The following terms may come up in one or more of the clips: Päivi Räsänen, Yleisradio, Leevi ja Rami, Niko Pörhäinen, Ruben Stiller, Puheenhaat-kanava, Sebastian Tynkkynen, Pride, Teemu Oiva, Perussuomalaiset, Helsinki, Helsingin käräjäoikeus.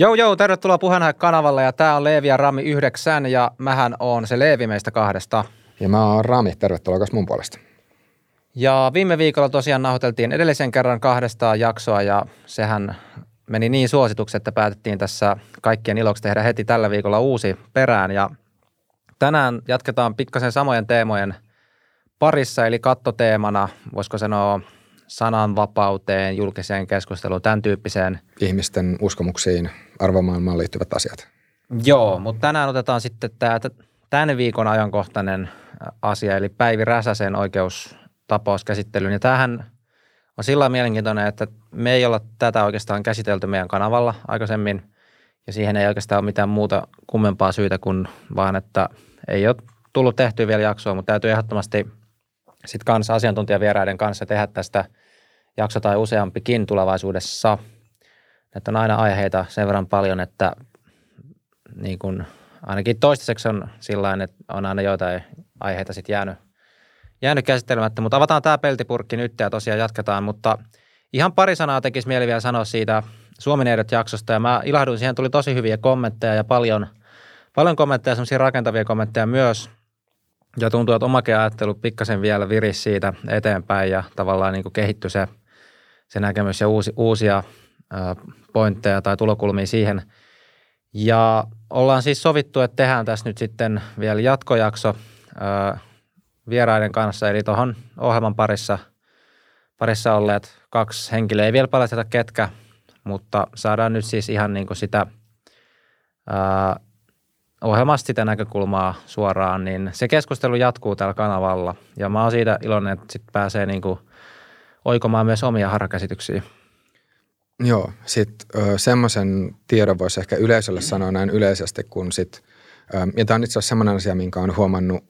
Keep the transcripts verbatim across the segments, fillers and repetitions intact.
Joo, joo, tervetuloa Puheenhaat-kanavalle ja tää on Leevi ja Rami yhdeksän ja mähän oon se Leevi meistä kahdesta. Ja mä oon Rami, tervetuloa myös mun puolesta. Ja viime viikolla tosiaan nauhoiteltiin edellisen kerran kahdestaan jaksoa ja sehän meni niin suosituksi, että päätettiin tässä kaikkien iloksi tehdä heti tällä viikolla uusi perään. Ja tänään jatketaan pikkasen samojen teemojen parissa, eli kattoteemana, voisiko sanoa sananvapauteen, julkiseen keskusteluun, tämän tyyppiseen. Ihmisten uskomuksiin, arvomaailmaan liittyvät asiat. Joo, mutta tänään otetaan sitten tämä tämän viikon ajankohtainen asia, eli Päivi Räsäsen oikeustapauskäsittelyyn. Ja tämähän on sillä tavalla mielenkiintoinen, että me ei olla tätä oikeastaan käsitelty meidän kanavalla aikaisemmin, ja siihen ei oikeastaan ole mitään muuta kummempaa syytä kuin vaan, että ei ole tullut tehtyä vielä jaksoa, mutta täytyy ehdottomasti sitten kanssa asiantuntijavieraiden kanssa tehdä tästä jakso tai useampikin tulevaisuudessa. Että on aina aiheita sen verran paljon, että niin kun ainakin toistaiseksi on sillain, että on aina joitain aiheita sitten jäänyt, jäänyt käsittelemättä. Mutta avataan tämä peltipurkki nyt ja tosiaan jatketaan, mutta ihan pari sanaa tekisi mieli vielä sanoa siitä Suomi-ehdot jaksosta ja mä ilahduin, siihen tuli tosi hyviä kommentteja ja paljon, paljon kommentteja, semmoisia rakentavia kommentteja myös. Ja tuntuu, että omakin ajattelu pikkasen vielä virisi siitä eteenpäin ja tavallaan niin kuin kehittyi se, se näkemys ja uusi, uusia pointteja tai tulokulmia siihen. Ja ollaan siis sovittu, että tehdään tässä nyt sitten vielä jatkojakso vieraiden kanssa, eli tuohon ohjelman parissa, parissa olleet kaksi henkilöä. Ei vielä paljasteta ketkä, mutta saadaan nyt siis ihan niin kuin sitä ohjelmasta sitä näkökulmaa suoraan, niin se keskustelu jatkuu tällä kanavalla. Ja mä oon siitä iloinen, että sitten pääsee niinku oikomaan myös omia harrakäsityksiä. Joo, sitten semmoisen tiedon voisi ehkä yleisölle sanoa näin yleisesti, kun sitten, ja tämä on itse asiassa semmoinen asia, minkä olen huomannut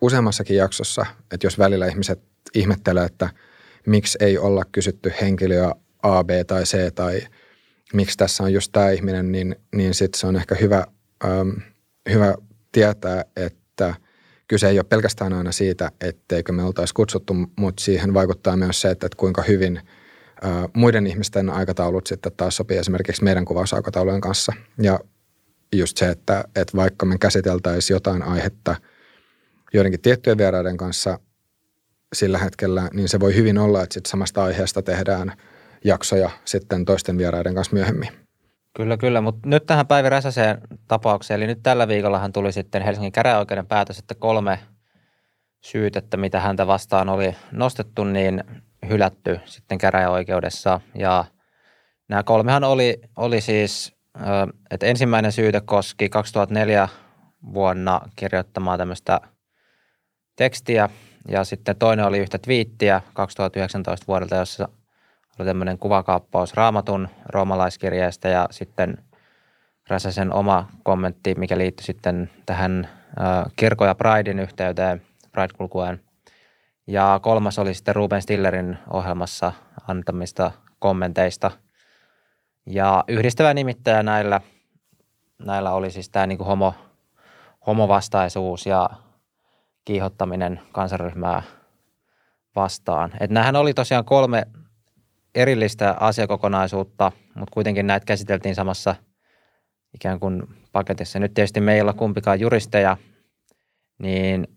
useammassakin jaksossa, että jos välillä ihmiset ihmettelee, että miksi ei olla kysytty henkilöä A, B tai C, tai miksi tässä on just tämä ihminen, niin, niin sitten se on ehkä hyvä Um, hyvä tietää, että kyse ei ole pelkästään aina siitä, etteikö me oltaisi kutsuttu, mutta siihen vaikuttaa myös se, että kuinka hyvin uh, muiden ihmisten aikataulut sitten taas sopii esimerkiksi meidän kuvausaikataulujen kanssa. Ja just se, että, että vaikka me käsiteltäisiin jotain aihetta joidenkin tiettyjen vieraiden kanssa sillä hetkellä, niin se voi hyvin olla, että sitten samasta aiheesta tehdään jaksoja sitten toisten vieraiden kanssa myöhemmin. Kyllä, kyllä. Mutta nyt tähän Päivi Räsäsen tapaukseen. Eli nyt tällä viikollahan tuli sitten Helsingin käräjäoikeuden päätös, että kolme syytettä, mitä häntä vastaan oli nostettu, niin hylätty sitten käräjäoikeudessa. Ja nämä kolmehan oli, oli siis, että ensimmäinen syyte koski kaksituhattaneljä vuonna kirjoittamaa tämmöistä tekstiä. Ja sitten toinen oli yhtä twiittiä kaksituhattayhdeksäntoista vuodelta, jossa oli tämmöinen kuvakaappaus Raamatun roomalaiskirjeestä ja sitten Räsäsen oma kommentti, mikä liittyi sitten tähän kirkon ja Pridein yhteyteen, Pride-kulkueen. Ja kolmas oli sitten Ruben Stillerin ohjelmassa antamista kommenteista. Ja yhdistävä nimittäjä näillä, näillä oli siis tämä niin kuin homo, homovastaisuus ja kiihottaminen kansanryhmää vastaan. Että nämähän oli tosiaan kolme erillistä asiakokonaisuutta, mutta kuitenkin näitä käsiteltiin samassa ikään kuin paketissa. Nyt tietysti me ei olla kumpikaan juristeja, niin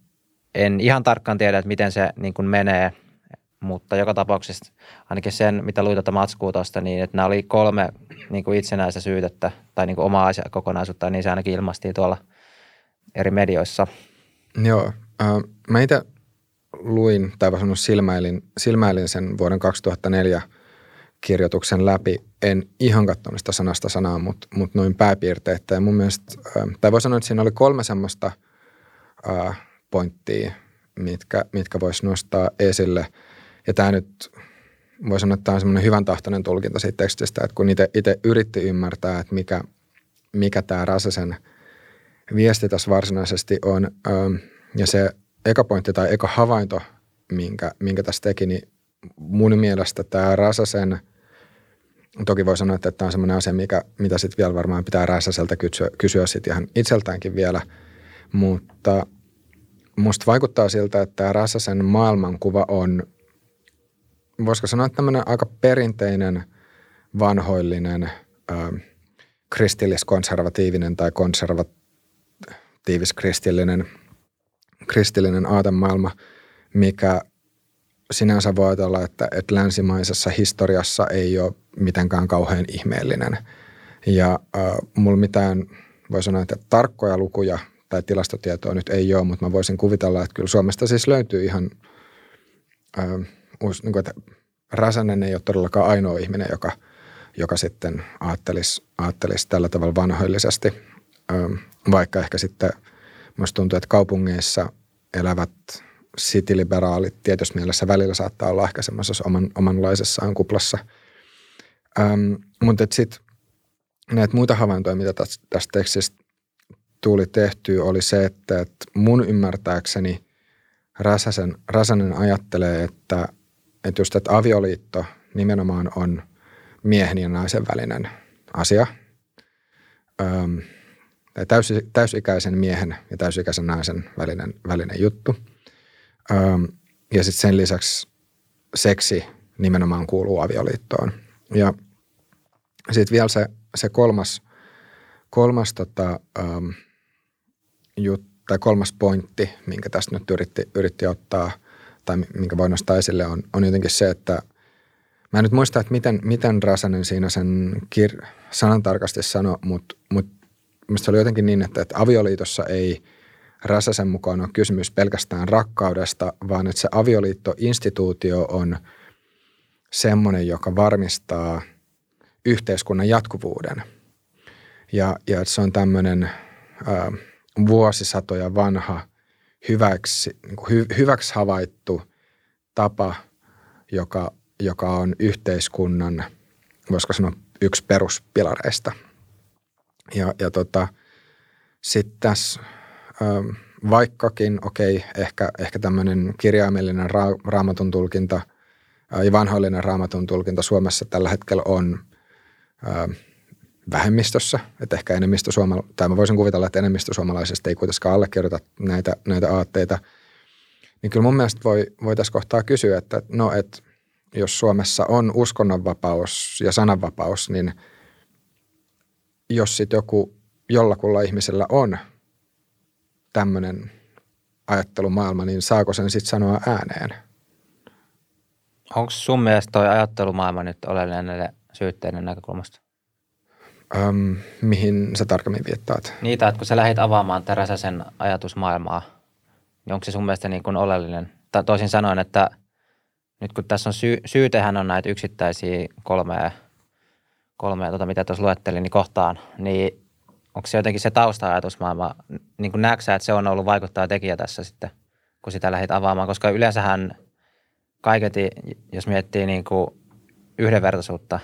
en ihan tarkkaan tiedä, että miten se niin kuin menee, mutta joka tapauksessa ainakin sen, mitä luin tuota Matskuu tuosta, niin että nämä oli kolme niin kuin itsenäistä syytettä tai niin kuin omaa asiakokonaisuutta, niin se ainakin ilmaistiin tuolla eri medioissa. Joo, äh, mä itse luin tai sanoin silmäilin, silmäilin sen vuoden kaksituhattaneljä kirjoituksen läpi. En ihan katsonut sitä sanasta sanaa, mutta mut noin pääpiirteitä. Ja mun mielestä, tai voi sanoa, että siinä oli kolme semmoista äh, pointtia, mitkä, mitkä voisi nostaa esille. Ja tämä nyt, voi sanoa, että tämä on semmoinen hyvän tahtoinen tulkinta siitä tekstistä, että kun itse yritti ymmärtää, että mikä, mikä tämä Räsäsen viesti tässä varsinaisesti on. Ähm, ja se eka pointti tai eka havainto, minkä, minkä tässä teki, niin mun mielestä tämä Räsäsen, toki voi sanoa, että tämä on semmoinen asia, mikä, mitä sitten vielä varmaan pitää Räsäseltä kysyä, kysyä sitten ihan itseltäänkin vielä, mutta musta vaikuttaa siltä, että tämä Räsäsen maailmankuva on, voisiko sanoa, että tämmöinen aika perinteinen, vanhoillinen, äh, kristilliskonservatiivinen tai konservatiivis kristillinen, kristillinen aatemaailma, mikä sinänsä voi olla, että, että länsimaisessa historiassa ei ole mitenkään kauhean ihmeellinen. Ja äh, mulla mitään, voi sanoa, että tarkkoja lukuja tai tilastotietoa nyt ei ole, mutta mä voisin kuvitella, että kyllä Suomesta siis löytyy ihan äh, uusi, niin kuin, että Räsänen ei ole todellakaan ainoa ihminen, joka, joka sitten ajattelisi, ajattelisi tällä tavalla vanhoillisesti, ähm, vaikka ehkä sitten musta tuntuu, että kaupungeissa elävät city-liberaalit tietyssä mielessä välillä saattaa olla ehkä semmoisessa oman, omanlaisessaan kuplassa. Ähm, mutta sitten näitä muita havaintoja, mitä tästä tekstistä tuli tehtyä, oli se, että, että mun ymmärtääkseni Räsäsen, Räsänen ajattelee, että, että just että avioliitto nimenomaan on miehen ja naisen välinen asia. Ähm, tai täysi, täysikäisen miehen ja täysikäisen naisen välinen, välinen juttu. Ähm, ja sitten sen lisäksi seksi nimenomaan kuuluu avioliittoon. Ja sitten vielä se, se kolmas, kolmas, tota, ähm, jut, tai kolmas pointti, minkä tästä nyt yritti, yritti ottaa tai minkä voi nostaa esille, on, on jotenkin se, että mä en nyt muista, että miten, miten Räsänen siinä sen kir- sanan tarkasti sanoi, mutta mut, musta se oli jotenkin niin, että, että avioliitossa ei Räsäsen mukaan on kysymys pelkästään rakkaudesta, vaan että se avioliittoinstituutio on semmoinen, joka varmistaa yhteiskunnan jatkuvuuden. Ja, ja se on tämmöinen ä, vuosisatoja vanha, hyväksi, hy, hyväksi havaittu tapa, joka, joka on yhteiskunnan, voisiko sanoa, yksi peruspilareista. Ja, ja tota, sitten tässä... Vaikkakin, okei, ehkä, ehkä tämmöinen kirjaimellinen ra- raamatun tulkinta ja vanhoillinen raamatun tulkinta Suomessa tällä hetkellä on ä, vähemmistössä. Että ehkä enemmistö suomala- tai mä voisin kuvitella, että enemmistö suomalaisista ei kuitenkaan allekirjoita näitä, näitä aatteita. Niin kyllä mun mielestä voi, voi tässä kohtaa kysyä, että no, että jos Suomessa on uskonnonvapaus ja sananvapaus, niin jos sitten joku jollakulla ihmisellä on tämmöinen ajattelumaailma, niin saako sen sitten sanoa ääneen? Onko sun mielestä toi ajattelumaailma nyt oleellinen syytteiden näkökulmasta? Öm, mihin sä tarkemmin viittaat? Niitä, että kun sä lähdit avaamaan tämän Räsäsen ajatusmaailmaa, niin onko se sun mielestä niin kuin oleellinen? Tai toisin sanoen, että nyt kun tässä on syy, syytehän on näitä yksittäisiä kolmea, kolmea tuota, mitä tuossa luettelin, niin kohtaan, niin onko se jotenkin se tausta-ajatusmaailma, niin kuin näetkö sä, että se on ollut vaikuttaa tekijä tässä sitten, kun sitä lähdit avaamaan? Koska yleensähän kaiketi, jos miettii niin kuin yhdenvertaisuutta,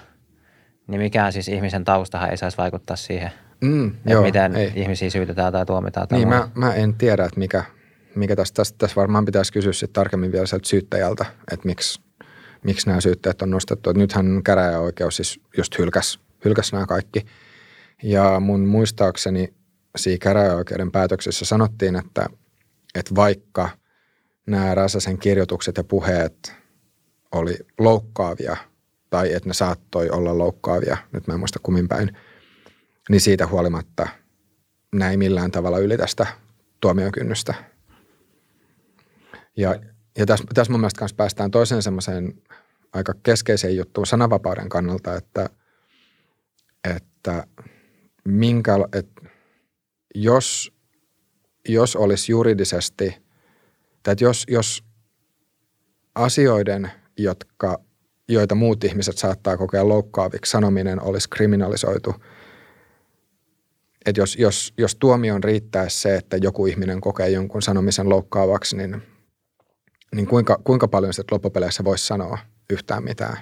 niin mikään siis ihmisen taustahan ei saisi vaikuttaa siihen, mm, että joo, miten ei. Ihmisiä syytetään tai tuomitaan. Tai niin, mä, mä en tiedä, että mikä, mikä tässä, tässä, tässä varmaan pitäisi kysyä sitten tarkemmin vielä sieltä syyttäjältä, että miksi, miksi nämä syytteet on nostettu. Että nythän käräjäoikeus siis just hylkäs, hylkäs nämä kaikki. Ja mun muistaakseni siinä käräjäoikeuden päätöksessä sanottiin, että, että vaikka nämä Räsäsen kirjoitukset ja puheet oli loukkaavia tai että ne saattoi olla loukkaavia, nyt mä en muista kummin päin, niin siitä huolimatta nämä ei millään tavalla ylitä sitä tuomion kynnystä. Ja, ja tässä, tässä mun mielestä kanssa päästään toiseen semmoiseen aika keskeiseen juttuun sananvapauden kannalta, että, että Minkä, että jos, jos olisi juridisesti, tai jos, jos asioiden, jotka, joita muut ihmiset saattaa kokea loukkaaviksi, sanominen olisi kriminalisoitu, että jos, jos, jos tuomion riittäisi se, että joku ihminen kokee jonkun sanomisen loukkaavaksi, niin, niin kuinka, kuinka paljon sitten loppupeleissä voisi sanoa yhtään mitään?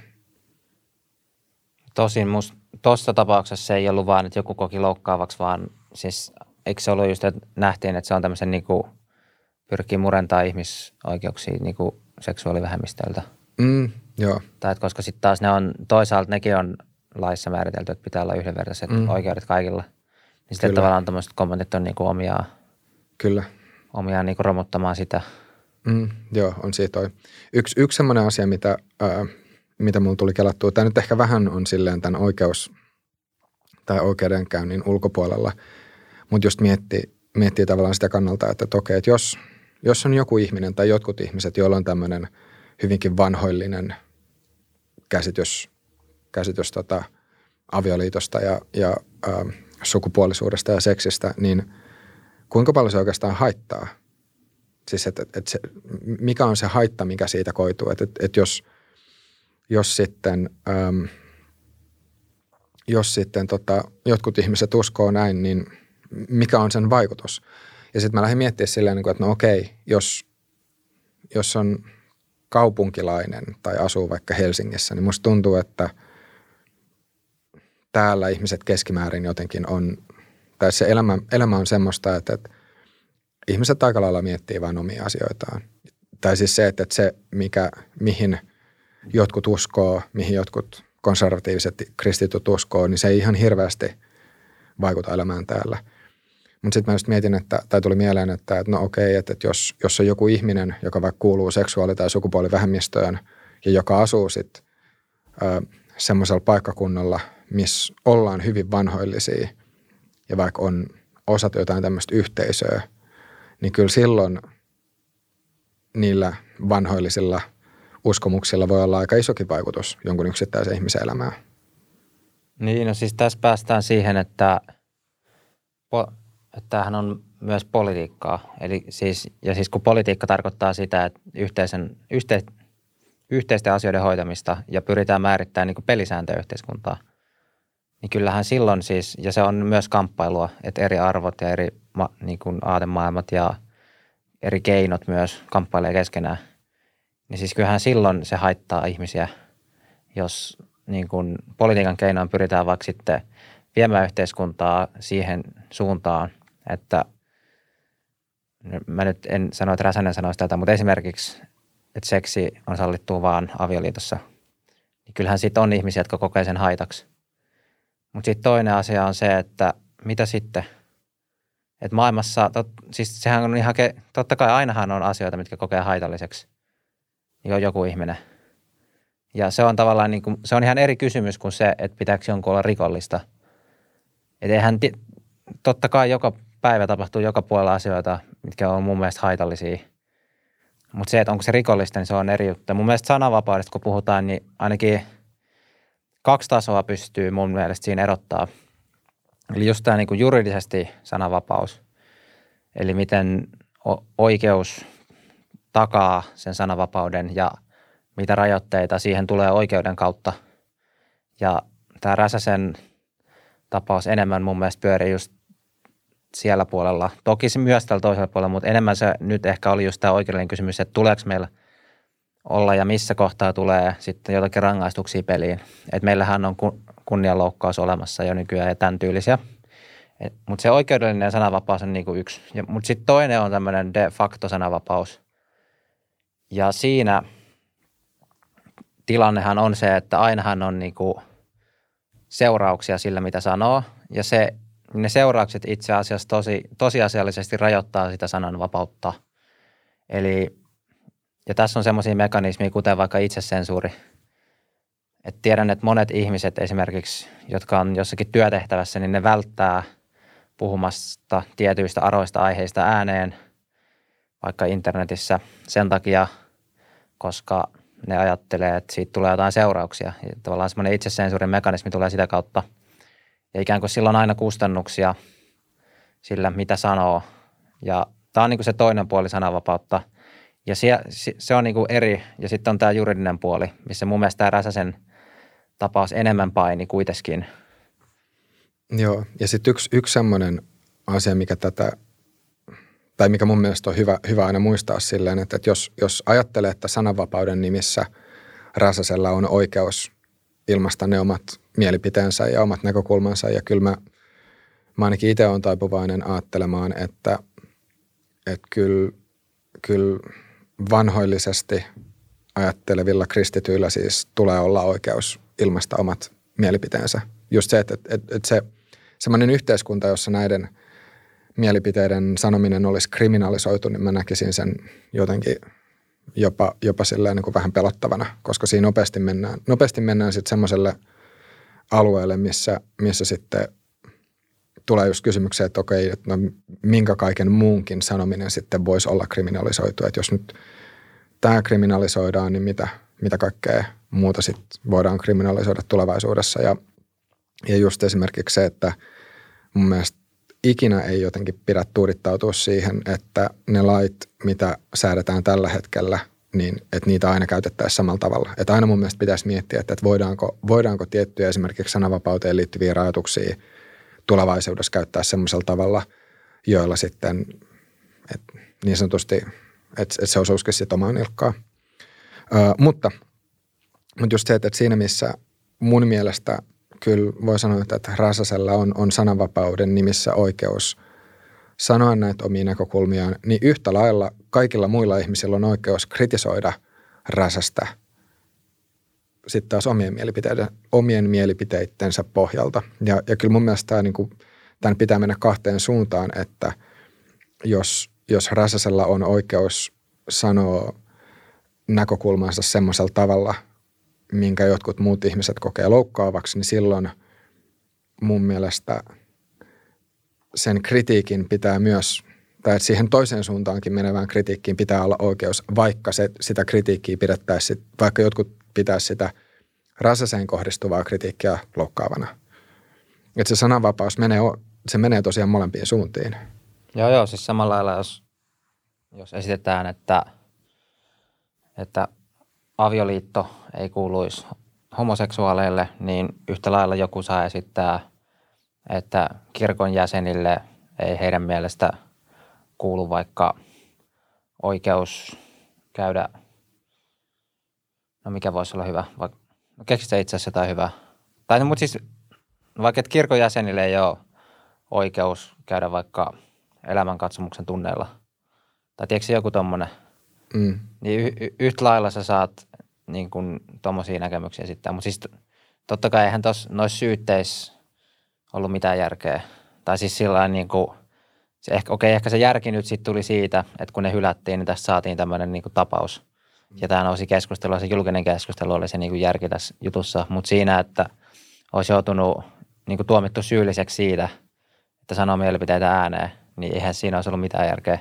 Tosin musta. Tuossa tapauksessa se ei ollut vaan, että joku koki loukkaavaksi, vaan siis eikö se ollut just, että nähtiin, että se on tämmöisen niin kuin pyrkii murentaa ihmisoikeuksia niin kuin seksuaalivähemmistöiltä. Mm, joo. Tai että koska sitten taas ne on, toisaalta nekin on laissa määritelty, että pitää olla yhdenvertaiset mm. oikeudet kaikilla. Niin sitten tavallaan tämmöiset kommentit on niin kuin omia, Kyllä. omia niin kuin romuttamaan sitä. Mm, joo, on siitä toi. Yksi, yksi semmoinen asia, mitä... Ää, mitä mulla tuli kelattua. Tämä nyt ehkä vähän on silleen tämän oikeus, tai oikeudenkäynnin ulkopuolella. Mutta just miettii, miettii tavallaan sitä kannalta, että, että okei, että jos, jos on joku ihminen tai jotkut ihmiset, joilla on tämmöinen hyvinkin vanhoillinen käsitys, käsitys tota, avioliitosta ja, ja ä, sukupuolisuudesta ja seksistä, niin kuinka paljon se oikeastaan haittaa? Siis, että et mikä on se haitta, mikä siitä koituu? Että et, et jos, jos sitten, äm, jos sitten tota, jotkut ihmiset uskoo näin, niin mikä on sen vaikutus? Ja sitten mä lähdin miettimään silleen, että no okei, jos, jos on kaupunkilainen tai asuu vaikka Helsingissä, niin musta tuntuu, että täällä ihmiset keskimäärin jotenkin on, tai se elämä, elämä on semmoista, että, että ihmiset aika lailla miettii vain omia asioitaan. Tai siis se, että, että se, mikä, mihin jotkut uskoo, mihin jotkut konservatiiviset kristityt uskoo, niin se ei ihan hirveästi vaikuta elämään täällä. Mutta sitten mä just mietin, että, tai tuli mieleen, että, että no okei, että, että jos, jos on joku ihminen, joka vaikka kuuluu seksuaali- tai sukupuolivähemmistöön ja joka asuu sitten semmoisella paikkakunnalla, missä ollaan hyvin vanhoillisia ja vaikka on osat jotain tämmöistä yhteisöä, niin kyllä silloin niillä vanhoillisilla uskomuksilla voi olla aika isokin vaikutus jonkun yksittäisen ihmisen elämään. Niin, no siis tässä päästään siihen, että, että tämähän on myös politiikkaa. Eli siis, ja siis kun politiikka tarkoittaa sitä, että yhteisen, yhteis, yhteisten asioiden hoitamista ja pyritään määrittämään niin kuin pelisääntöjä yhteiskuntaa, niin kyllähän silloin siis, ja se on myös kamppailua, että eri arvot ja eri ma, niin kuin aatemaailmat ja eri keinot myös kamppailee keskenään. Niin siis kyllähän silloin se haittaa ihmisiä, jos niin kuin politiikan keinoin pyritään vaikka sitten viemään yhteiskuntaa siihen suuntaan, että mä nyt en sano, että Räsänen sanoisi tätä, mutta esimerkiksi, että seksi on sallittua vaan avioliitossa. Niin kyllähän siitä on ihmisiä, jotka kokee sen haitaksi. Mutta sitten toinen asia on se, että mitä sitten, että maailmassa, tot, siis sehän on ihan, ke, totta kai ainahan on asioita, mitkä kokee haitalliseksi, jo joku ihminen. Ja se on tavallaan niin kuin, se on ihan eri kysymys kuin se, että pitääkö jonkun olla rikollista. Että eihän, totta kai joka päivä tapahtuu joka puolella asioita, mitkä on mun mielestä haitallisia. Mutta se, että onko se rikollista, niin se on eri juttu. Mun mielestä sananvapaudesta, kun puhutaan, niin ainakin kaksi tasoa pystyy mun mielestä siinä erottaa. Eli just tämä niin kuin juridisesti sananvapaus. Eli miten oikeus takaa sen sananvapauden ja mitä rajoitteita siihen tulee oikeuden kautta. Ja tämä Räsäsen tapaus enemmän mun mielestä pyörii just siellä puolella. Toki se myös tällä toisella puolella, mutta enemmän se nyt ehkä oli just tämä oikeudellinen kysymys, että tuleeko meillä olla ja missä kohtaa tulee sitten jotakin rangaistuksia peliin. Että meillähän on kunnianloukkaus olemassa jo nykyään ja tämän tyylisiä. Mutta se oikeudellinen sananvapaus on niinku yksi. Mutta sitten toinen on tämmöinen de facto sananvapaus. Ja siinä tilannehan on se, että ainahan on niinku seurauksia sillä, mitä sanoo. Ja se, ne seuraukset itse asiassa tosi, tosiasiallisesti rajoittaa sitä sananvapautta. Eli ja tässä on semmoisia mekanismeja, kuten vaikka itsesensuuri. Et tiedän, että monet ihmiset esimerkiksi, jotka on jossakin työtehtävässä, niin ne välttää puhumasta tietyistä aroista aiheista ääneen, vaikka internetissä sen takia, koska ne ajattelee, että siitä tulee jotain seurauksia. Ja tavallaan semmoinen itsesensuurin mekanismi tulee sitä kautta. Ja ikään kuin sillä on aina kustannuksia sillä, mitä sanoo. Ja tämä on niin kuin se toinen puoli sananvapautta. Ja se, se on niin kuin eri, ja sitten on tämä juridinen puoli, missä mun mielestä tämä Räsäsen tapaus enemmän paini kuitenkin. Joo, ja sitten yksi, yksi semmoinen asia, mikä tätä, tai mikä mun mielestä on hyvä, hyvä aina muistaa silleen, että, että jos, jos ajattelee, että sananvapauden nimissä Räsäsellä on oikeus ilmaista ne omat mielipiteensä ja omat näkökulmansa, ja kyllä mä, mä ainakin itse olen taipuvainen ajattelemaan, että, että kyllä, kyllä vanhoillisesti ajattelevilla kristityillä siis tulee olla oikeus ilmaista omat mielipiteensä. Just se, että, että, että se semmoinen yhteiskunta, jossa näiden mielipiteiden sanominen olisi kriminalisoitu, niin mä näkisin sen jotenkin jopa, jopa silleen niin kuin vähän pelottavana, koska siinä nopeasti mennään, nopeasti mennään sitten semmoiselle alueelle, missä, missä sitten tulee just kysymyksiä, että okei, että no, minkä kaiken muunkin sanominen sitten voisi olla kriminalisoitu. Että jos nyt tämä kriminalisoidaan, niin mitä, mitä kaikkea muuta sitten voidaan kriminalisoida tulevaisuudessa. Ja, ja just esimerkiksi se, että mun mielestä ikinä ei jotenkin pidä tuudittautua siihen, että ne lait, mitä säädetään tällä hetkellä, niin että niitä aina käytettäisiin samalla tavalla. Että aina mun mielestä pitäisi miettiä, että voidaanko, voidaanko tiettyjä esimerkiksi sananvapauteen liittyviä rajoituksia tulevaisuudessa käyttää semmoisella tavalla, joilla sitten et niin sanotusti, että et se osuisikin sitten omaa nilkkaa. Ö, mutta, mutta just se, että siinä missä mun mielestä kyllä voi sanoa, että Räsäsellä on, on sananvapauden nimissä oikeus sanoa näitä omia näkökulmiaan, niin yhtä lailla kaikilla muilla ihmisillä on oikeus kritisoida Räsästä sitten taas omien, mielipiteiden, omien mielipiteittensä pohjalta. Ja, ja kyllä mun mielestä tämä, niin kuin, tämän pitää mennä kahteen suuntaan, että jos, jos Räsäsellä on oikeus sanoa näkökulmansa semmoisella tavalla, minkä jotkut muut ihmiset kokee loukkaavaksi, niin silloin mun mielestä sen kritiikin pitää myös, tai siihen toiseen suuntaankin menevään kritiikkiin pitää olla oikeus, vaikka se, sitä kritiikkiä pidettäisiin, vaikka jotkut pitäisi sitä Räsäseen kohdistuvaa kritiikkiä loukkaavana. Että se sananvapaus menee, se menee tosiaan molempiin suuntiin. Joo, joo, siis samalla lailla, jos, jos esitetään, että, että avioliitto ei kuuluisi homoseksuaaleille, niin yhtä lailla joku saa esittää, että kirkon jäsenille ei heidän mielestä kuulu vaikka oikeus käydä, no mikä voisi olla hyvä, vaikka, no keksitään itse asiassa jotain hyvää. Tai no, mutta siis vaikka, että kirkon jäsenille ei ole oikeus käydä vaikka elämänkatsomuksen tunneilla, tai tiedätkö joku tommoinen, mm. niin y- y- yhtä lailla sä saat niin kuin tommosia näkemyksiä sitten. Mutta siis totta kai eihän tossa noissa syytteissä ollut mitään järkeä. Tai siis sillain niin kuin, se ehkä, okei, ehkä se järki nyt sitten tuli siitä, että kun ne hylättiin, niin tästä saatiin tämmöinen niin kuin tapaus. Ja tämä nousi keskustelua, se julkinen keskustelu oli se niin kuin järki tässä jutussa. Mutta siinä, että olisi joutunut niin kuin tuomittu syylliseksi siitä, että sanoo mielipiteitä ääneen, niin eihän siinä olisi ollut mitään järkeä.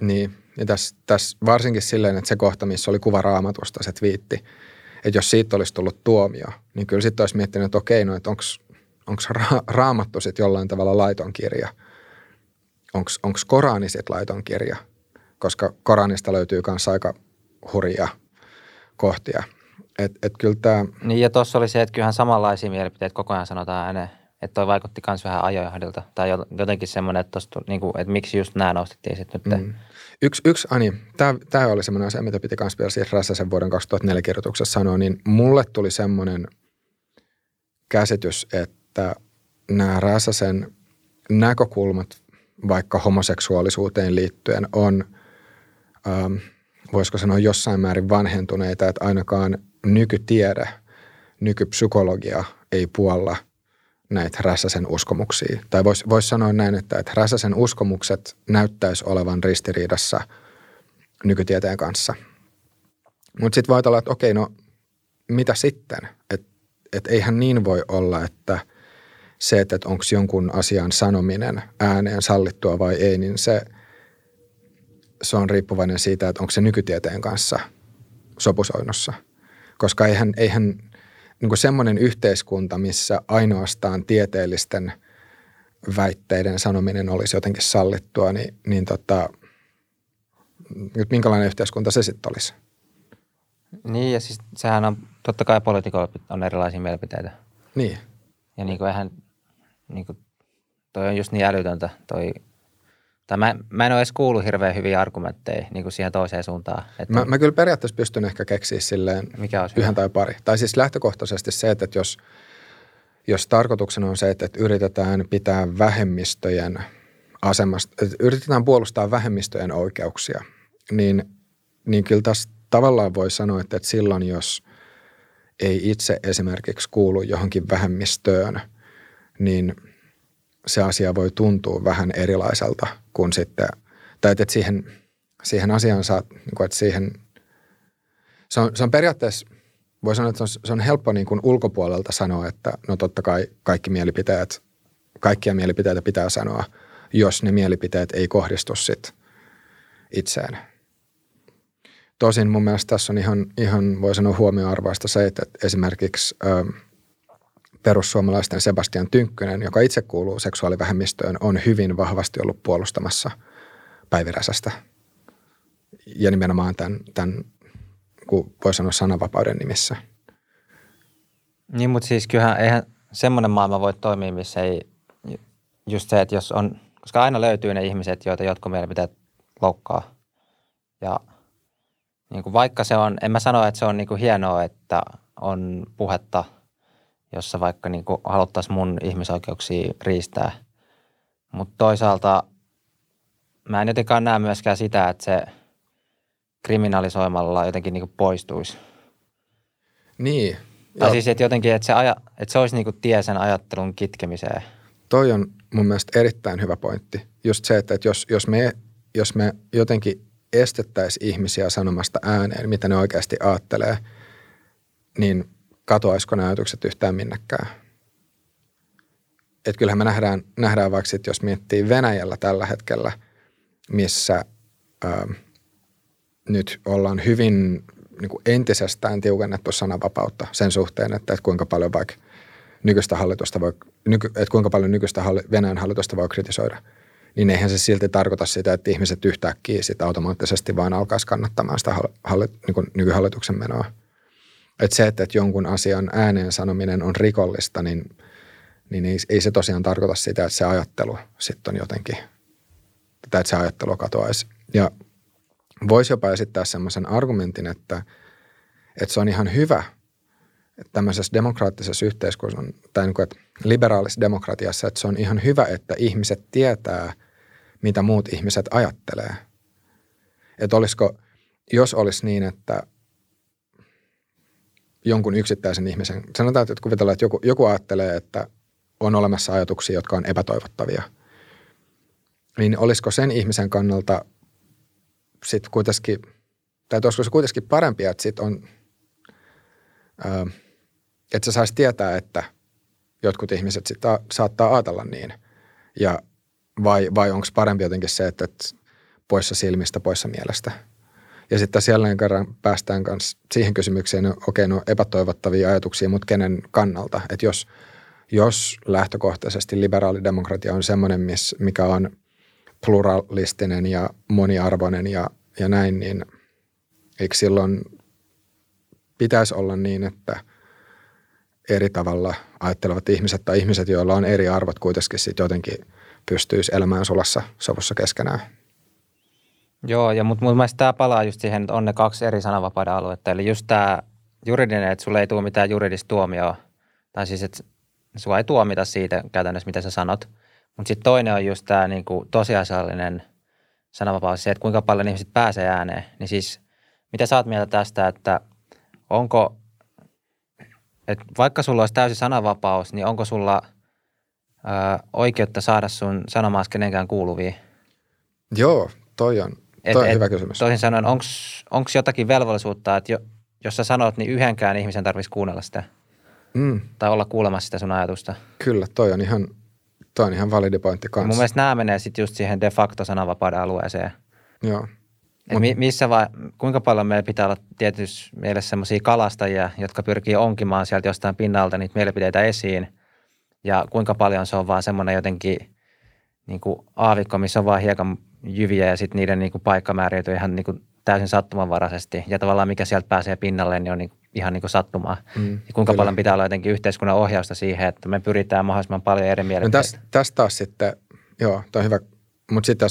Niin. Ja tässä, tässä varsinkin silleen, että se kohta, missä oli kuva Raamatusta, se twiitti, että jos siitä olisi tullut tuomio, niin kyllä sitten olisi miettinyt, että okei, no, että onko ra- Raamattu sitten jollain tavalla laiton kirja? Onko Korani sitten laiton kirja? Koska Koranista löytyy myös aika hurjia kohtia. Et, et kyllä tää... Niin ja tuossa oli se, että kyllähän samanlaisia mielipiteitä koko ajan sanotaan ääneen. Että toi vaikutti myös vähän ajojahdilta. Tai jotenkin semmoinen, että, tosta, niin kuin, että miksi just nämä nostettiin sitten nyt. Mm. Yksi, yksi Ani, tämä, tämä oli semmoinen asia, mitä piti myös vielä siis Räsäsen vuoden kaksituhattaneljä kirjoituksessa sanoa, niin mulle tuli semmoinen käsitys, että nämä Räsäsen näkökulmat vaikka homoseksuaalisuuteen liittyen on, ähm, voisiko sanoa jossain määrin vanhentuneita, että ainakaan nykytiede, nykypsykologia ei puolla näitä Räsäsen uskomuksia. Tai voisi vois sanoa näin, että, että Räsäsen uskomukset näyttäisi olevan ristiriidassa nykytieteen kanssa. Mutta sitten voi ajatella, että okei, no mitä sitten? Että et eihän niin voi olla, että se, että onko jonkun asian sanominen ääneen sallittua vai ei, niin se, se on riippuvainen siitä, että onko se nykytieteen kanssa sopusoinnussa. Koska eihän... eihän niin kuin semmoinen yhteiskunta, missä ainoastaan tieteellisten väitteiden sanominen olisi jotenkin sallittua, niin, niin tota, minkälainen yhteiskunta se sitten olisi? Niin ja siis sehän on, totta kai poliitikoilla on erilaisia mielipiteitä. Niin. Ja niin kuin eihän, niin kuin, toi on just niin älytöntä toi, tai mä, mä en ole edes kuullut hirveän hyviä argumentteja niin kuin siihen toiseen suuntaan. Että mä, mä kyllä periaatteessa pystyn ehkä keksiä silleen yhden tai pari. Tai siis lähtökohtaisesti se, että jos, jos tarkoituksena on se, että yritetään pitää vähemmistöjen asemasta, yritetään puolustaa vähemmistöjen oikeuksia, niin, niin kyllä tässä tavallaan voi sanoa, että, että silloin jos ei itse esimerkiksi kuulu johonkin vähemmistöön, niin – se asia voi tuntua vähän erilaiselta kuin sitten, tai että siihen, siihen asiaan saat, että siihen, se on, se on periaatteessa voi sanoa, että se on, se on helppo niin kuin ulkopuolelta sanoa, että no totta kai kaikki mielipiteet, kaikkia mielipiteitä pitää sanoa, jos ne mielipiteet ei kohdistu sit itseen. Tosin mun mielestä tässä on ihan, ihan voi sanoa huomioarvoista se, että esimerkiksi ö, perussuomalaisten Sebastian Tynkkynen, joka itse kuuluu seksuaalivähemmistöön, on hyvin vahvasti ollut puolustamassa Päivi Räsästä. Ja nimenomaan tämän, tämän voi sanoa sananvapauden nimissä. Niin, mutta siis kyllähän eihän semmoinen maailma voi toimia, missä ei just se, että jos on, koska aina löytyy ne ihmiset, joita jotkut mielipiteet loukkaa. Ja niin kuin vaikka se on, en mä sano, että se on niin kuin hienoa, että on puhetta, jossa vaikka niin kuin haluttaisiin mun ihmisoikeuksia riistää. Mutta toisaalta mä en jotenkaan näe myöskään sitä, että se kriminalisoimalla jotenkin niin kuin poistuisi. Niin. Tai siis, että jotenkin, että se, aja, että se olisi niin kuin tie sen ajattelun kitkemiseen. Toi on mun mielestä erittäin hyvä pointti. Just se, että jos, jos, me, jos me jotenkin estettäisiin ihmisiä sanomasta ääneen, mitä ne oikeasti ajattelee, niin katoaisiko nämä ajatukset yhtään minnekään? Että kyllähän me nähdään, nähdään vaikka sit, jos miettii Venäjällä tällä hetkellä, missä ää, nyt ollaan hyvin niin kuin entisestään tiukennettu sananvapautta sen suhteen, että, että kuinka paljon vaikka nykyistä hallitusta voi, nyky, että kuinka paljon nykyistä halli, Venäjän hallitusta voi kritisoida, niin eihän se silti tarkoita sitä, että ihmiset yhtäkkiä sitten automaattisesti vaan alkaisi kannattamaan sitä halli, niin kuin nykyhallituksen menoa. Että se, että, että jonkun asian ääneen sanominen on rikollista, niin, niin ei, ei se tosiaan tarkoita sitä, että se ajattelu sitten on jotenkin, tai että se ajattelu katoaisi. Ja voisi jopa esittää semmoisen argumentin, että, että se on ihan hyvä, että tämmöisessä demokraattisessa yhteiskunnassa, tai niin kuin, että liberaalisessa demokratiassa, että se on ihan hyvä, että ihmiset tietää, mitä muut ihmiset ajattelee. Että olisiko, jos olisi niin, että jonkun yksittäisen ihmisen, sanotaan, että kuvitellaan, että joku, joku ajattelee, että on olemassa ajatuksia, jotka on epätoivottavia, niin olisiko sen ihmisen kannalta sitten kuitenkin, tai olisiko se kuitenkin parempi, että sit on, ää, että se saisi tietää, että jotkut ihmiset sit a, saattaa ajatella niin, ja vai, vai onko parempi jotenkin se, että, että poissa silmistä, poissa mielestä. Ja sitten jälleen kerran päästään kanssa siihen kysymykseen, no okei, no epätoivottavia ajatuksia, mutta kenen kannalta? Että jos, jos lähtökohtaisesti liberaalidemokratia on semmoinen, mikä on pluralistinen ja moniarvoinen ja, ja näin, niin eikö silloin pitäisi olla niin, että eri tavalla ajattelevat ihmiset tai ihmiset, joilla on eri arvot kuitenkin sitten jotenkin pystyisi elämään sulassa sovussa keskenään? Joo, ja mutta mun mielestä tämä palaa just siihen, että on ne kaksi eri sananvapauden aluetta. Eli just tämä juridinen, että sulle ei tule mitään juridista tuomioa, tai siis, että sua ei tuomita siitä käytännössä, mitä sä sanot. Mutta sitten toinen on just tämä niinku tosiasiallinen sananvapaus, se, että kuinka paljon ihmiset pääsee ääneen. Niin siis, mitä sä oot mieltä tästä, että onko, että vaikka sulla olisi täysi sananvapaus, niin onko sulla ö, oikeutta saada sun sanomaas kenenkään kuuluviin? Joo, toi on. Toi et, on hyvä kysymys. Toisin sanoen, onko jotakin velvollisuutta, että jo, jos sä sanot, niin yhdenkään ihmisen tarvitsisi kuunnella sitä mm. tai olla kuulemassa sitä sun ajatusta? Kyllä, toi on ihan, toi on ihan validi pointti kanssa. Ja mun mielestä nämä menee sitten just siihen de facto sananvapauden alueeseen. Joo. Mut, mi, missä vai, kuinka paljon meillä pitää olla tietysti mielessä semmoisia kalastajia, jotka pyrkii onkimaan sieltä jostain pinnalta niitä mielipiteitä esiin ja kuinka paljon se on vaan semmoinen jotenkin niin kuin aavikko, missä on vaan hiekan jyviä ja sitten niiden niinku paikka määräytyy ihan niinku täysin sattumanvaraisesti. Ja tavallaan mikä sieltä pääsee pinnalle, niin on niinku ihan niinku sattumaa. Mm, ja kuinka kyllä. paljon pitää olla jotenkin yhteiskunnan ohjausta siihen, että me pyritään mahdollisimman paljon eri mielipiteitä. No tästä täs taas sitten, joo, toi on hyvä. Mutta sitten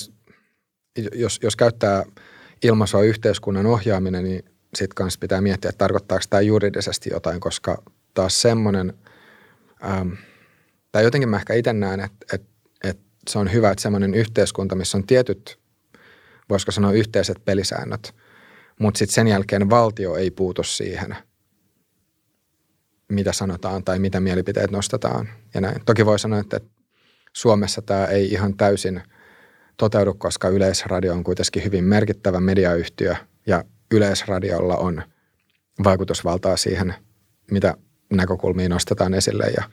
jos, jos käyttää ilmaisua yhteiskunnan ohjaaminen, niin sitten kanssa pitää miettiä, että tarkoittaako tämä juridisesti jotain, koska taas semmoinen, ähm, tai jotenkin mä ehkä itse näen, että et, se on hyvä, että semmoinen yhteiskunta, missä on tietyt, voisiko sanoa yhteiset pelisäännöt, mutta sitten sen jälkeen valtio ei puutu siihen, mitä sanotaan tai mitä mielipiteet nostetaan ja näin. Toki voi sanoa, että Suomessa tämä ei ihan täysin toteudu, koska Yleisradio on kuitenkin hyvin merkittävä mediayhtiö ja Yleisradiolla on vaikutusvaltaa siihen, mitä näkökulmiin nostetaan esille ja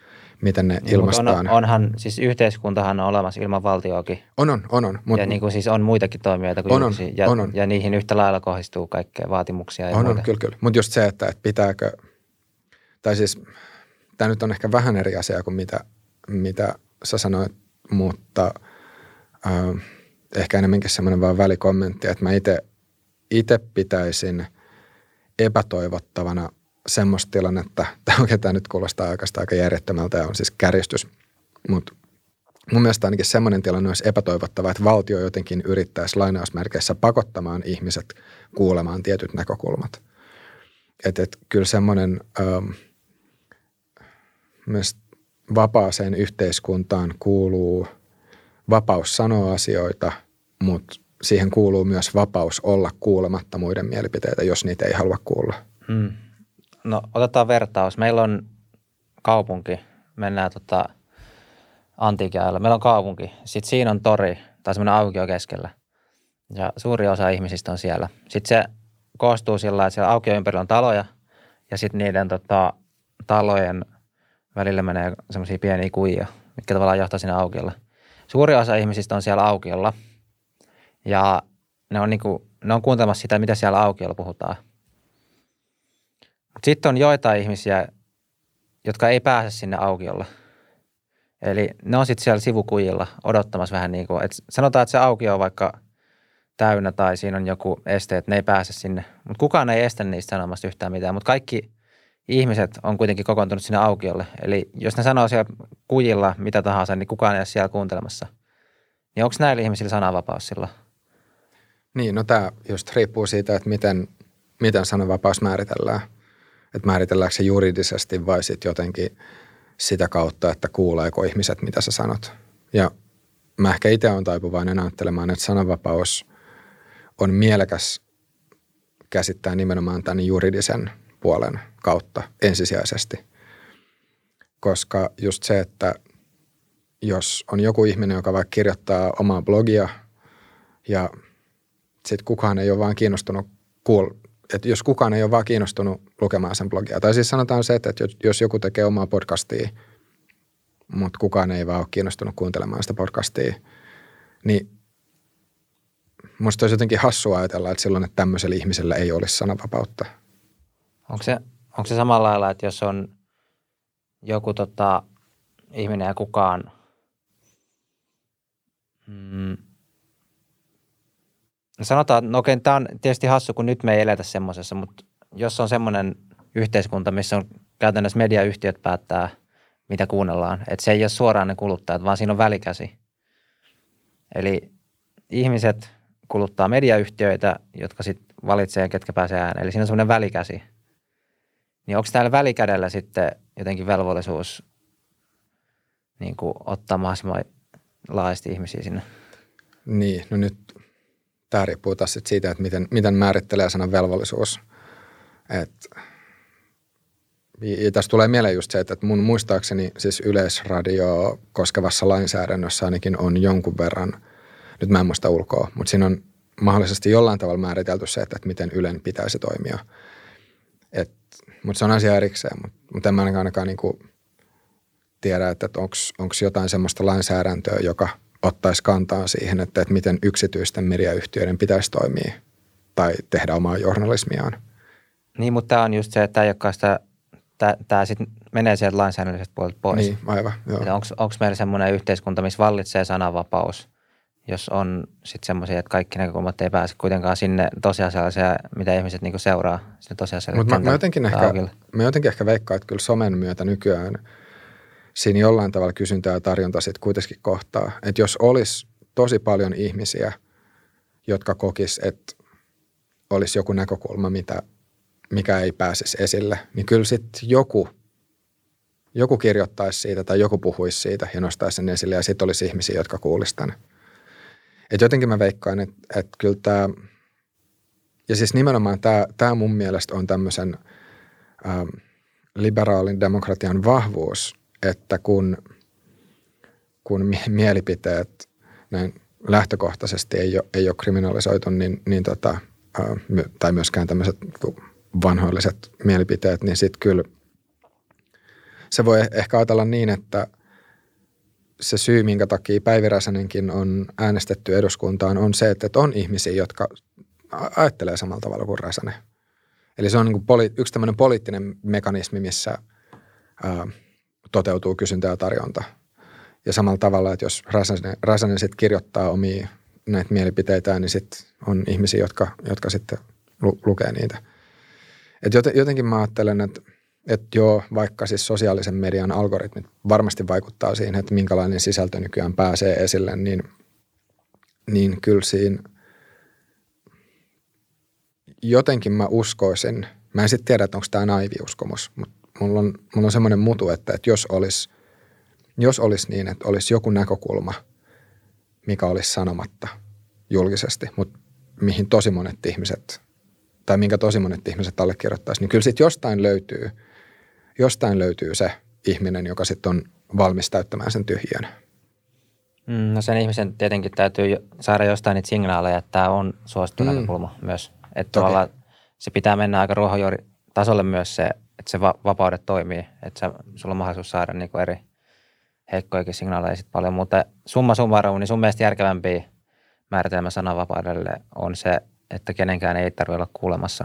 miten ne niin, ilmaistaan. On, onhan, siis yhteiskuntahan on olemassa ilman valtioakin. On, on, on. on mutta ja niin kuin siis on muitakin toimijoita kuin on, on, ja, on, on. ja niihin yhtä lailla kohdistuu kaikkea vaatimuksia. Ja on, on, kyllä, kyllä. Mutta just se, että, että pitääkö, tai siis tämä nyt on ehkä vähän eri asia kuin mitä, mitä sä sanoit, mutta äh, ehkä enemmänkin semmoinen vaan välikommentti, että mä itse pitäisin epätoivottavana semmoista tilannetta, tämä oikein tämä nyt kuulostaa oikeastaan aika järjettömältä ja on siis kärjistys, mutta mun mielestä ainakin semmoinen tilanne olisi epätoivottava, että valtio jotenkin yrittäisi lainausmerkeissä pakottamaan ihmiset kuulemaan tietyt näkökulmat. Että et, kyllä semmoinen ähm, myös vapaaseen yhteiskuntaan kuuluu vapaus sanoa asioita, mutta siihen kuuluu myös vapaus olla kuulematta muiden mielipiteitä, jos niitä ei halua kuulla. Mm. No otetaan vertaus. Meillä on kaupunki. Mennään tota antiikin ajalla. Meillä on kaupunki. Sitten siinä on tori tai semmoinen aukio keskellä. Ja suuri osa ihmisistä on siellä. Sitten se koostuu sillä lailla, että siellä aukion ympärillä on taloja. Ja sitten niiden tota, talojen välillä menee semmoisia pieniä kujia, mitkä tavallaan johtaa sinne aukiolle. Suuri osa ihmisistä on siellä aukiolla. Ja ne on, niinku, ne on kuuntelemassa sitä, mitä siellä aukiolla puhutaan. Sitten on joitain ihmisiä, jotka ei pääse sinne aukiolla. Eli ne on sitten siellä sivukujilla odottamassa vähän niin kuin, että sanotaan, että se aukio on vaikka täynnä tai siinä on joku este, että ne ei pääse sinne. Mutta kukaan ei estä niistä sanomasta yhtään mitään, mutta kaikki ihmiset on kuitenkin kokoontunut sinne aukiolle. Eli jos ne sanoo siellä kujilla mitä tahansa, niin kukaan ei ole siellä kuuntelemassa. Niin onko näillä ihmisillä sananvapaus sillä? Niin, no tämä just riippuu siitä, että miten, miten sananvapaus määritellään. Että määritelläänkö se juridisesti vai sitten jotenkin sitä kautta, että kuuleeko ihmiset, mitä sä sanot. Ja mä ehkä itse olen taipuvainen ajattelemaan, että sananvapaus on mielekäs käsittää nimenomaan tämän juridisen puolen kautta ensisijaisesti. Koska just se, että jos on joku ihminen, joka vaikka kirjoittaa omaa blogia ja sitten kukaan ei ole vaan kiinnostunut kuul- että jos kukaan ei ole vaan kiinnostunut lukemaan sen blogia. Tai siis sanotaan se, että jos joku tekee omaa podcastia, mutta kukaan ei vaan ole kiinnostunut kuuntelemaan sitä podcastia, niin musta olisi jotenkin hassua ajatella, että silloin, että tämmöisellä ihmisellä ei olisi sananvapautta. Onko se, onko se samalla lailla, että jos on joku tota, ihminen ja kukaan mm. – sanotaan, no okei, tämä on tietysti hassu, kun nyt me ei eletä semmoisessa, mutta jos on semmoinen yhteiskunta, missä on käytännössä mediayhtiöt päättää, mitä kuunnellaan, että se ei ole suoraan ne kuluttajat, vaan siinä on välikäsi. Eli ihmiset kuluttaa mediayhtiöitä, jotka sitten valitsee, ketkä pääsee ääneen. Eli siinä on semmoinen välikäsi. Niin onko täällä välikädellä sitten jotenkin velvollisuus niin kuin ottaa mahdollisimman laajasti ihmisiä sinne? Niin, no nyt... Tämä riippuu taas siitä, että miten, miten määrittelee sanan velvollisuus. Et, ja tässä tulee mieleen just se, että mun muistaakseni siis Yleisradio koskevassa lainsäädännössä ainakin on jonkun verran, nyt mä en muista ulkoa, mutta siinä on mahdollisesti jollain tavalla määritelty se, että, että miten Ylen pitäisi toimia. Mutta se on asia erikseen, mutta mut en mä ainakaan niinku tiedä, että, että onko jotain semmoista lainsäädäntöä, joka – ottaisi kantaa siihen, että, että miten yksityisten mediayhtiöiden pitäisi toimia tai tehdä omaa journalismiaan. Niin, mutta tämä on just se, että tämä ei olekaan sitä, tämä, tämä sitten menee sieltä lainsäädännöllisestä puolelta pois. Niin, aivan, joo. Onko meillä semmoinen yhteiskunta, missä vallitsee sananvapaus, jos on sitten semmoisia, että kaikki näkökulmat ei pääse kuitenkaan sinne tosiasialliseen, mitä ihmiset niinku seuraa sinne tosiasialliseen. Mutta mä, mä, jotenkin ehkä, mä jotenkin ehkä veikkaan, että kyllä somen myötä nykyään – siinä jollain tavalla kysyntää ja tarjonta sitten kuitenkin kohtaa. Että jos olisi tosi paljon ihmisiä, jotka kokis, että olisi joku näkökulma, mitä, mikä ei pääsisi esille, niin kyllä sitten joku, joku kirjoittaisi siitä tai joku puhuisi siitä ja nostaisi sen esille ja sitten olisi ihmisiä, jotka kuulisi tämän. Että jotenkin mä veikkaan, että, että kyllä tämä, ja siis nimenomaan tämä, tämä mun mielestä on tämmöisen ähm, liberaalin demokratian vahvuus, että kun, kun mielipiteet näin lähtökohtaisesti ei ole, ei ole kriminalisoitu, niin, niin tota, tai myöskään tämmöiset vanhoilliset mielipiteet, niin sitten kyllä se voi ehkä ajatella niin, että se syy, minkä takia Päivi Räsänenkin on äänestetty eduskuntaan, on se, että on ihmisiä, jotka ajattelee samalla tavalla kuin Räsänen. Eli se on niin kuin poli- yksi tämmöinen poliittinen mekanismi, missä ää, toteutuu kysyntä ja tarjonta. Ja samalla tavalla, että jos Räsänen, Räsänen sitten kirjoittaa omia näitä mielipiteitään, niin sitten on ihmisiä, jotka, jotka sitten lu- lukee niitä. Et jotenkin mä ajattelen, että Että joo, vaikka siis sosiaalisen median algoritmit varmasti vaikuttaa siihen, että minkälainen sisältö nykyään pääsee esille, niin, niin kyllä siinä jotenkin mä uskoisin, mä en sitten tiedä, että onko tämä naiviuskomus, mutta mulla on, mulla on semmoinen mutu, että, että jos olisi jos olis niin, että olisi joku näkökulma, mikä olisi sanomatta julkisesti, mutta mihin tosi monet ihmiset tai minkä tosi monet ihmiset allekirjoittaisi, niin kyllä sitten jostain löytyy – jostain löytyy se ihminen, joka sitten on valmis täyttämään sen tyhjön. Mm, no sen ihmisen tietenkin täytyy saada jostain niitä signaaleja, että tämä on suosittu mm. näkökulma myös. Että tavallaan se pitää mennä aika ruohonjuuritasolle myös se, että se va- vapaudet toimii. Että sä, sulla on mahdollisuus saada niinku eri heikkoikin signaaleja sitten paljon. Mutta summa summarum, niin sun mielestä järkevämpi määritelmä sananvapaudelle on se, että kenenkään ei tarvitse olla kuulemassa.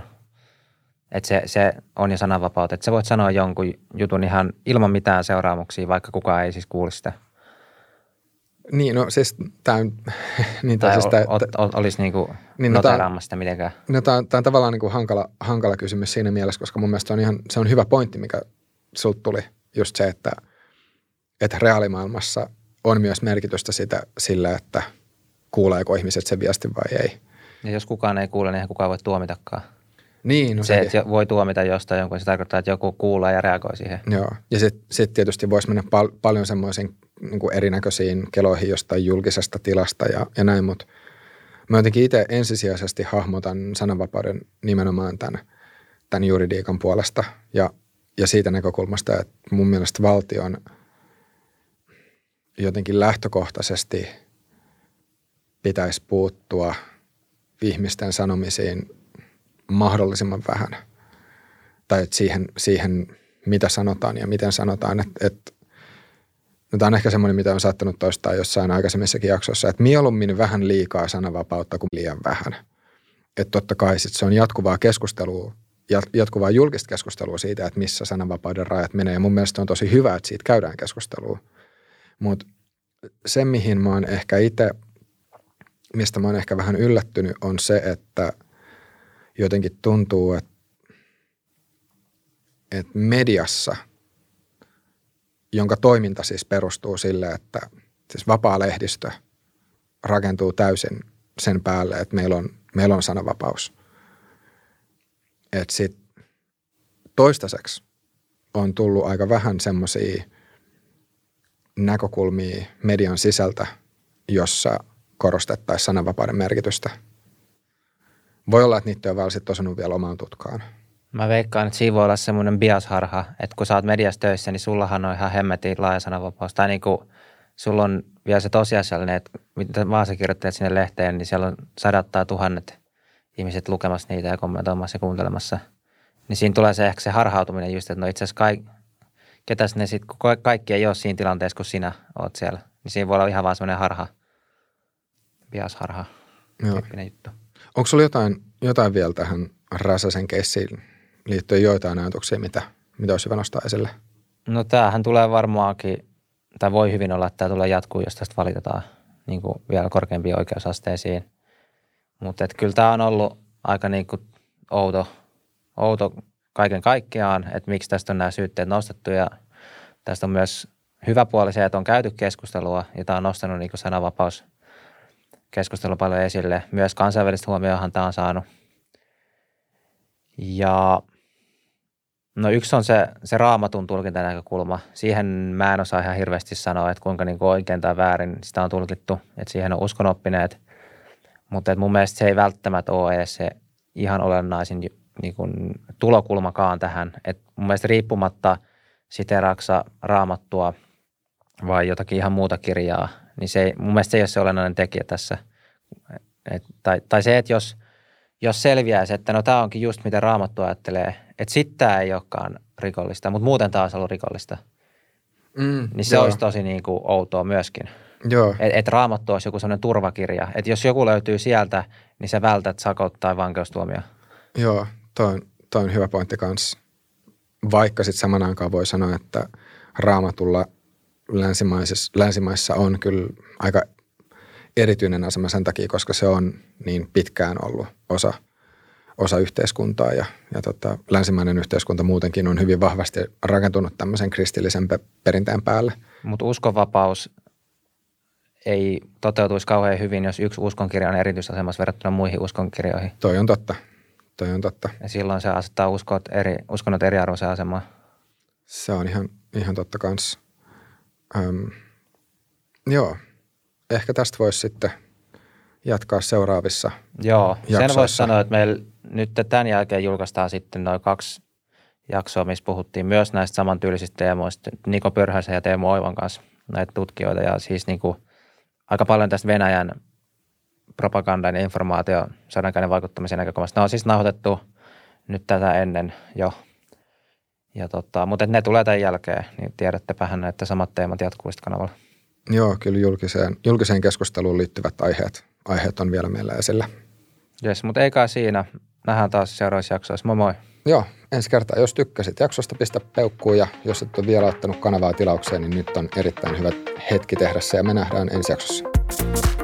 Että se, se on jo sananvapautta. Että sä voit sanoa jonkun jutun ihan ilman mitään seuraamuksia, vaikka kukaan ei siis kuulisi sitä. Niin, no siis tämä niin, tai siis ol, ol, olisi niin kuin niin, no, noteraamassa sitä mitenkään. No tämä on tavallaan niin kuin hankala, hankala kysymys siinä mielessä, koska mun mielestä on ihan, se on hyvä pointti, mikä sulta tuli. Just se, että, että reaalimaailmassa on myös merkitystä sitä, sillä, että kuuleeko ihmiset sen viestin vai ei. Ja jos kukaan ei kuule, niin eihän kukaan voi tuomitakaan. Niin, no se, sekin. Että voi tuomita jostain jonkun, se tarkoittaa, että joku kuulee ja reagoi siihen. Joo, ja sitten sit tietysti voisi mennä pal- paljon semmoisiin niin kuin erinäköisiin keloihin jostain julkisesta tilasta ja, ja näin, mutta mä jotenkin itse ensisijaisesti hahmotan sananvapauden nimenomaan tämän, tämän juridiikan puolesta ja, ja siitä näkökulmasta, että mun mielestä valtio on jotenkin lähtökohtaisesti pitäisi puuttua ihmisten sanomisiin mahdollisimman vähän. Tai että siihen, siihen, mitä sanotaan ja miten sanotaan. Et, et, no tämä on ehkä semmoinen, mitä on saattanut toistaa jossain aikaisemmissakin jaksoissa, että mieluummin vähän liikaa sananvapautta kuin liian vähän. Että totta kai sit se on jatkuvaa keskustelua, jatkuvaa julkista keskustelua siitä, että missä sananvapauden rajat menee. Ja mun mielestä on tosi hyvä, että siitä käydään keskustelua. Mutta se, mihin mä oon ehkä itse, mistä mä oon ehkä vähän yllättynyt, on se, että jotenkin tuntuu, että, että mediassa, jonka toiminta siis perustuu sille, että siis vapaa lehdistö rakentuu täysin sen päälle, että meillä on, meillä on sananvapaus. Että sit toistaiseksi on tullut aika vähän semmoisia näkökulmia median sisältä, jossa korostettaisiin sananvapauden merkitystä. Voi olla, että niitä on välillä sitten osunut vielä omaan tutkaan. Mä veikkaan, että siinä voi olla semmoinen biasharha, että kun sä oot mediassa töissä, niin sullahan on ihan hemmetin laaja sananvapaus. Tai niin kuin sulla on vielä se tosiasiallinen, että mitä vaan sä kirjoittelet sinne lehteen, niin siellä on sadat tai tuhannet ihmiset lukemassa niitä ja kommentoimassa ja kuuntelemassa. Niin siinä tulee se ehkä se harhautuminen just, että no itse asiassa kaik, ketäs ne sitten, kun kaikki ei ole siinä tilanteessa, kun sinä oot siellä. Niin siinä voi olla ihan vaan semmoinen harha, biasharha, tyyppinen juttu. Onko sulla jotain, jotain vielä tähän Räsäsen keissiin liittyen joitain ajatuksia, mitä, mitä olisi hyvä nostaa esille? No tämähän tulee varmaankin, tai voi hyvin olla, että tämä tulee jatkuu, jos tästä valitetaan niin kuin vielä korkeampiin oikeusasteisiin. Mutta kyllä tämä on ollut aika niin kuin outo, outo kaiken kaikkiaan, että miksi tästä on nämä syytteet nostettu. Ja tästä on myös hyvä puoli se, että on käyty keskustelua, ja tämä on nostanut niin kuin sananvapaus keskustelu paljon esille. Myös kansainvälistä huomioonhan tämä on saanut. Ja no yksi on se, se raamatun tulkintanäkökulma. Siihen mä en osaa ihan hirveästi sanoa, että kuinka niin kuin oikein tai väärin sitä on tulkittu. Että siihen on uskonoppineet. Mutta mun mielestä se ei välttämättä ole edes se ihan olennaisin niin kuin tulokulmakaan tähän. Et mun mielestä riippumatta siteeraaksa raamattua vai jotakin ihan muuta kirjaa, niin se ei, mun mielestä se ei ole se olennainen tekijä tässä. Et, tai, tai se, että jos, jos selviäisi, että no tämä onkin just mitä Raamattu ajattelee, että sitten tämä ei olekaan rikollista, mutta muuten tämä olisi ollut rikollista, mm, niin se joo. olisi tosi niin kuin outoa myöskin. Että et Raamattu olisi joku sellainen turvakirja, että jos joku löytyy sieltä, niin sä vältät sakot tai vankeustuomia. Joo, toi on, toi on hyvä pointti kanssa. Vaikka sitten saman aikaan voi sanoa, että Raamatulla länsimaissa on kyllä aika erityinen asema sen takia, koska se on niin pitkään ollut osa, osa yhteiskuntaa ja, ja tota, länsimainen yhteiskunta muutenkin on hyvin vahvasti rakentunut tämmöisen kristillisen pe- perinteen päälle. Mutta uskonvapaus ei toteutuisi kauhean hyvin, jos yksi uskonkirja on erityisasemassa verrattuna muihin uskonkirjoihin. Toi on totta. Toi on totta. Ja silloin se asettaa uskot eri, uskonnot eriarvoiseen asemaan. Se on ihan, ihan totta kanssa. Öm, joo. Ehkä tästä voisi sitten jatkaa seuraavissa Joo. jaksoissa. Sen voisi sanoa, että meillä nyt tämän jälkeen julkaistaan sitten noin kaksi jaksoa, missä puhuttiin myös näistä samantyylisistä teemoista. Niko Pörhäisen ja Teemu Oivan kanssa näitä tutkijoita. Ja siis niin kuin aika paljon tästä Venäjän propagandan ja informaation sodankäynnin vaikuttamisen näkökulmasta. Ne on siis nauhoitettu nyt tätä ennen jo. Ja tota, mutta ne tulee tämän jälkeen, niin tiedättepähän, että samat teemat jatkuu sitten kanavalla. Joo, kyllä julkiseen, julkiseen keskusteluun liittyvät aiheet, aiheet on vielä meillä esillä. Jes, mutta eikä siinä. Nähdään taas seuraavissa jaksoissa. Moi moi. Joo, ensi kertaa. Jos tykkäsit jaksosta, pistä peukkuun ja jos et ole vielä ottanut kanavaa tilaukseen, niin nyt on erittäin hyvä hetki tehdä se ja me nähdään ensi jaksossa.